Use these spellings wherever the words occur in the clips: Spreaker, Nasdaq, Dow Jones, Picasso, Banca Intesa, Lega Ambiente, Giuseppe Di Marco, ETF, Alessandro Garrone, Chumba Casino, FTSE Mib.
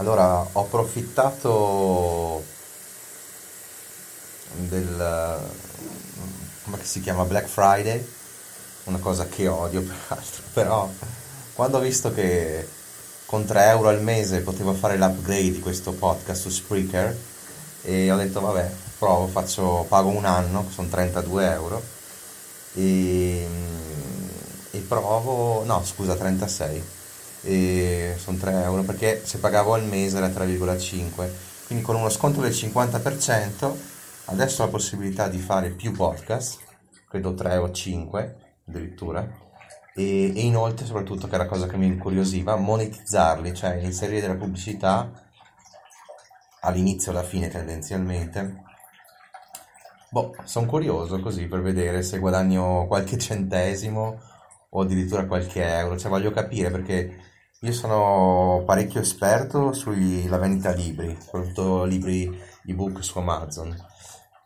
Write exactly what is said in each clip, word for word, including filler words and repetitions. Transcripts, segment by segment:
Allora, ho approfittato del... come si chiama? Black Friday. Una cosa che odio, peraltro. Però, quando ho visto che... con tre euro al mese potevo fare l'upgrade di questo podcast su Spreaker e ho detto vabbè, provo, faccio, pago un anno, sono trentadue euro e, e provo, no scusa trentasei, e sono tre euro perché se pagavo al mese era tre virgola cinque, quindi con uno sconto del cinquanta per cento adesso ho la possibilità di fare più podcast, credo tre o cinque addirittura. E, e inoltre, soprattutto, che era la cosa che mi incuriosiva, monetizzarli, cioè inserire della pubblicità all'inizio e alla fine tendenzialmente. Boh, sono curioso così per vedere se guadagno qualche centesimo o addirittura qualche euro, cioè voglio capire, perché io sono parecchio esperto sulla vendita libri, soprattutto libri ebook su Amazon,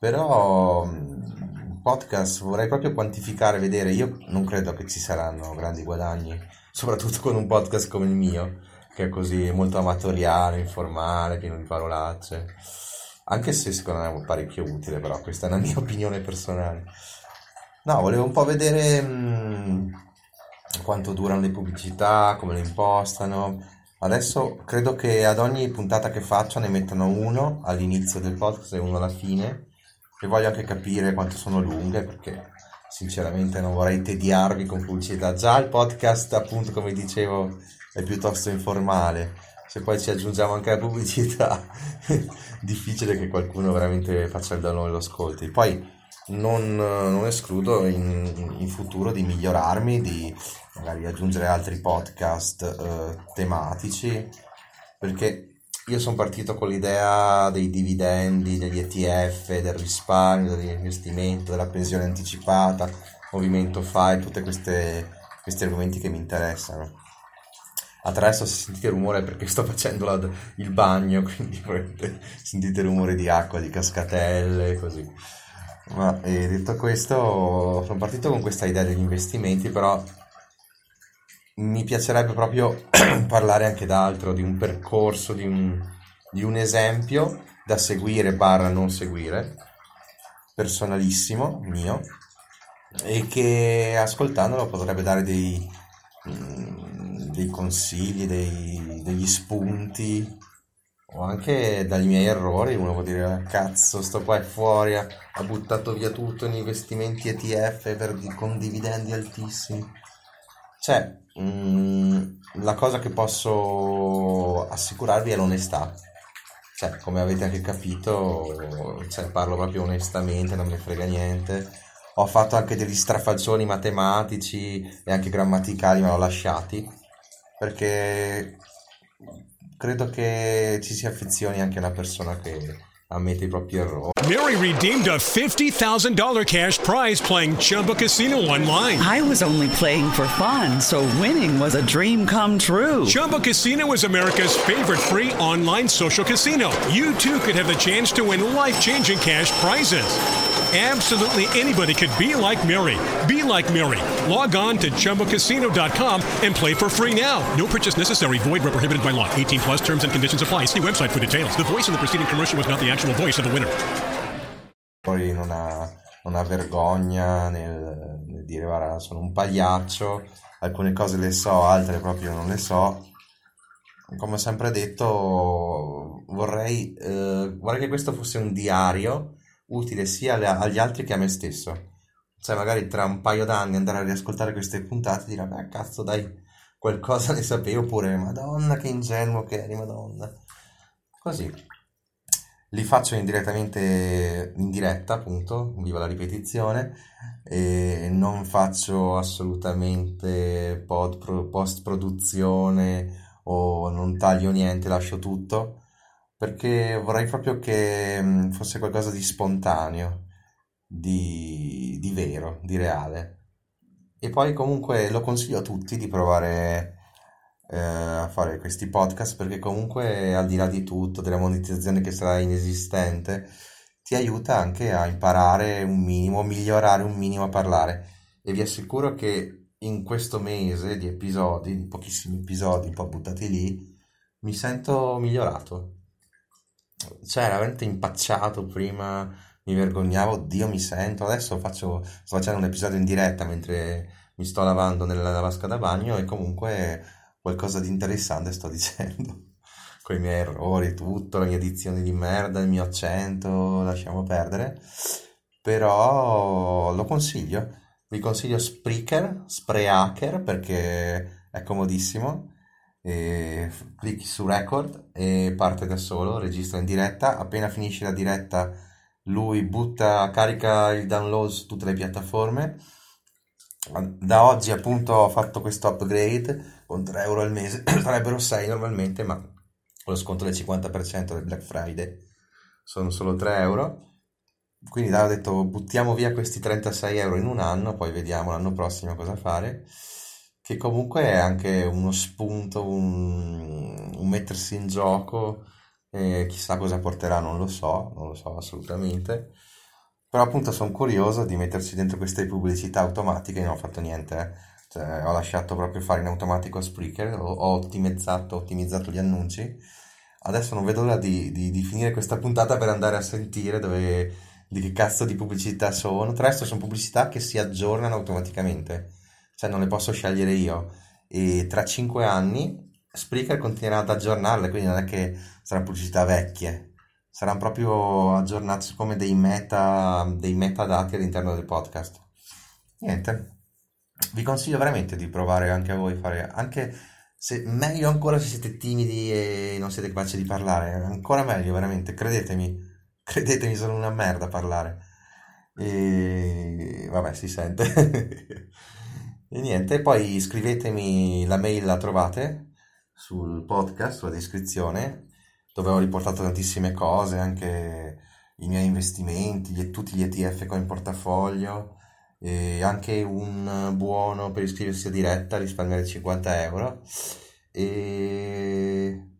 però podcast vorrei proprio quantificare, vedere. Io non credo che ci saranno grandi guadagni, soprattutto con un podcast come il mio, che è così molto amatoriale, informale, pieno di parolacce, anche se secondo me è parecchio utile, però questa è una mia opinione personale. No, volevo un po' vedere mh, quanto durano le pubblicità, come le impostano. Adesso credo che ad ogni puntata che faccio ne mettano uno all'inizio del podcast e uno alla fine. E voglio anche capire quanto sono lunghe, perché sinceramente non vorrei tediarvi con pubblicità. Già il podcast, appunto, come dicevo, è piuttosto informale. Se poi ci aggiungiamo anche la pubblicità, difficile che qualcuno veramente faccia il download e lo ascolti. Poi non, non escludo in, in futuro di migliorarmi, di magari aggiungere altri podcast eh, tematici, perché... io sono partito con l'idea dei dividendi, degli E T F, del risparmio, dell'investimento, della pensione anticipata, movimento F A I, tutti questi argomenti che mi interessano. Attraverso, se sentite rumore, perché sto facendo la, il bagno, quindi sentite rumore di acqua, di cascatelle, così. Ma eh, detto questo, sono partito con questa idea degli investimenti, però mi piacerebbe proprio parlare anche d'altro, di un percorso, di un, di un esempio da seguire barra non seguire, personalissimo, mio, e che ascoltandolo potrebbe dare dei, dei consigli, dei, degli spunti, o anche dai miei errori. Uno può dire, cazzo, sto qua è fuori, ha buttato via tutto in investimenti E T F per, con dividendi altissimi. Cioè, mh, la cosa che posso assicurarvi è l'onestà. Cioè, come avete anche capito, cioè, parlo proprio onestamente, non mi frega niente. Ho fatto anche degli strafalcioni matematici e anche grammaticali, ma l'ho lasciati, perché credo che ci si affezioni anche una persona che... ammette i propri errori. Mary redeemed a fifty thousand dollars cash prize playing Chumba Casino online. I was only playing for fun, so winning was a dream come true. Chumba Casino is America's favorite free online social casino. You, too, could have the chance to win life-changing cash prizes. Absolutely anybody could be like Mary. Be like Mary. Log on to Chumba Casino dot com and play for free now. No purchase necessary. Void where prohibited by law. eighteen plus terms and conditions apply. See website for details. The voice in the preceding commercial was not the actual voice of the winner. Poi non ha, non ha vergogna nel, nel dire, guarda, sono un pagliaccio. Alcune cose le so, altre proprio non le so. Come ho sempre detto, vorrei, eh, vorrei che questo fosse un diario utile sia agli altri che a me stesso. Cioè magari tra un paio d'anni andare a riascoltare queste puntate e dire, beh cazzo dai, qualcosa ne sapevo, oppure madonna che ingenuo che eri, madonna. Così. li faccio indirettamente in diretta, appunto, viva la ripetizione, e non faccio assolutamente pod, pro, post produzione o non taglio niente, lascio tutto, perché vorrei proprio che fosse qualcosa di spontaneo, di, di vero, di reale. E poi comunque lo consiglio a tutti di provare a fare questi podcast, perché comunque al di là di tutto, della monetizzazione che sarà inesistente, ti aiuta anche a imparare un minimo, migliorare un minimo a parlare, e vi assicuro che in questo mese di episodi, di pochissimi episodi un po' buttati lì, mi sento migliorato. Cioè, ero veramente impacciato prima, mi vergognavo, oddio mi sento, adesso faccio, sto facendo un episodio in diretta mentre mi sto lavando nella vasca da bagno e comunque qualcosa di interessante sto dicendo, con i miei errori, tutto, la mia dizione di merda, il mio accento, lasciamo perdere, però lo consiglio, vi consiglio Spreaker, Spreaker, perché è comodissimo, e clicchi su record e parte da solo, registra in diretta, appena finisce la diretta lui butta, carica il download su tutte le piattaforme. Da oggi appunto ho fatto questo upgrade con tre euro al mese, sarebbero sei normalmente, ma con lo sconto del cinquanta per cento del Black Friday sono solo tre euro, quindi ho detto buttiamo via questi trentasei euro in un anno, poi vediamo l'anno prossimo cosa fare, che comunque è anche uno spunto, un, un mettersi in gioco, eh, chissà cosa porterà, non lo so, non lo so assolutamente. Però appunto sono curioso di metterci dentro queste pubblicità automatiche, non ho fatto niente, eh. Cioè, ho lasciato proprio fare in automatico a Spreaker, ho, ho ottimizzato, ottimizzato gli annunci, adesso non vedo l'ora di, di, di finire questa puntata per andare a sentire dove, di che cazzo di pubblicità sono. Tra l'altro sono pubblicità che si aggiornano automaticamente, cioè non le posso scegliere io, e tra cinque anni Spreaker continuerà ad aggiornarle, quindi non è che saranno pubblicità vecchie. Saranno proprio aggiornati come dei meta, dei metadati all'interno del podcast. Niente, vi consiglio veramente di provare anche a voi, fare anche se meglio ancora se siete timidi e non siete capaci di parlare, ancora meglio veramente, credetemi, credetemi sono una merda a parlare. E vabbè, si sente. E niente, poi scrivetemi, la mail la trovate sul podcast, sulla descrizione, dove ho riportato tantissime cose, anche i miei investimenti, gli, tutti gli E T F che ho in portafoglio, e anche un buono per iscriversi a diretta, risparmiare cinquanta euro, e,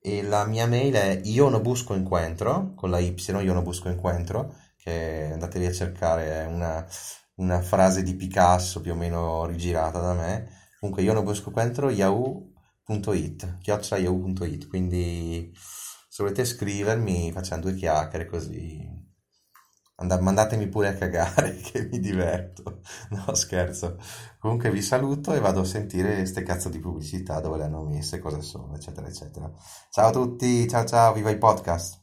e la mia mail è io no busco incontro, con la Y, io no busco incontro, che andatevi a cercare, è una, una frase di Picasso più o meno rigirata da me, comunque io no busco incontro, yahoo, .it, chiocciolaiu.it, quindi se volete scrivermi facciamo due chiacchiere così, And- mandatemi pure a cagare che mi diverto, no scherzo, comunque vi saluto e vado a sentire ste cazzo di pubblicità dove le hanno messe, cosa sono, eccetera eccetera. Ciao a tutti, ciao ciao, viva i podcast.